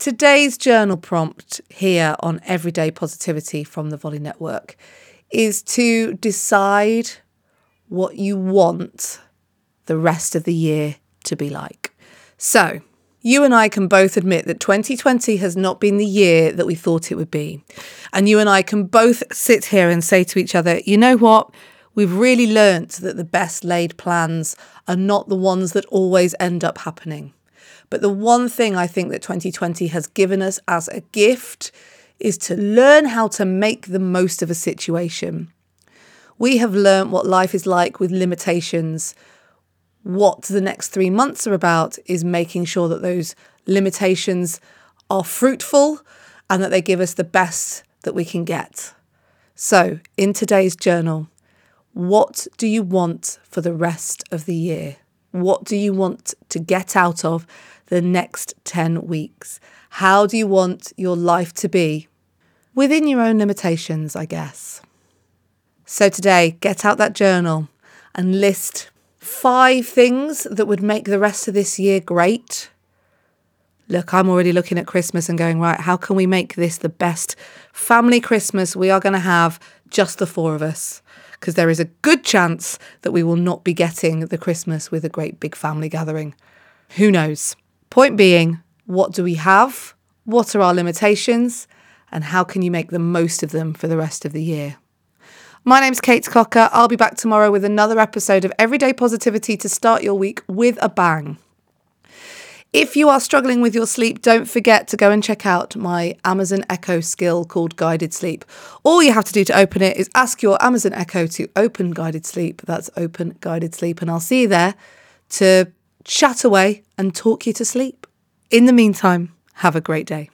Today's journal prompt here on Everyday Positivity from the Volley Network is to decide what you want the rest of the year to be like. So, you and I can both admit that 2020 has not been the year that we thought it would be. And you and I can both sit here and say to each other, you know what? We've really learnt that the best laid plans are not the ones that always end up happening. But the one thing I think that 2020 has given us as a gift is to learn how to make the most of a situation. We have learnt what life is like with limitations. What the next 3 months are about is making sure that those limitations are fruitful and that they give us the best that we can get. So, in today's journal, what do you want for the rest of the year? What do you want to get out of the next 10 weeks? How do you want your life to be? Within your own limitations, I guess. So today, get out that journal and list 5 things that would make the rest of this year great. Look, I'm already looking at Christmas and going, right, how can we make this the best family Christmas we are going to have, just the 4 of us? Because there is a good chance that we will not be getting the Christmas with a great big family gathering. Who knows? Point being, what do we have? What are our limitations? And how can you make the most of them for the rest of the year? My name's Kate Cocker. I'll be back tomorrow with another episode of Everyday Positivity to start your week with a bang. If you are struggling with your sleep, don't forget to go and check out my Amazon Echo skill called Guided Sleep. All you have to do to open it is ask your Amazon Echo to open Guided Sleep. That's open Guided Sleep. And I'll see you there to chat away and talk you to sleep. In the meantime, have a great day.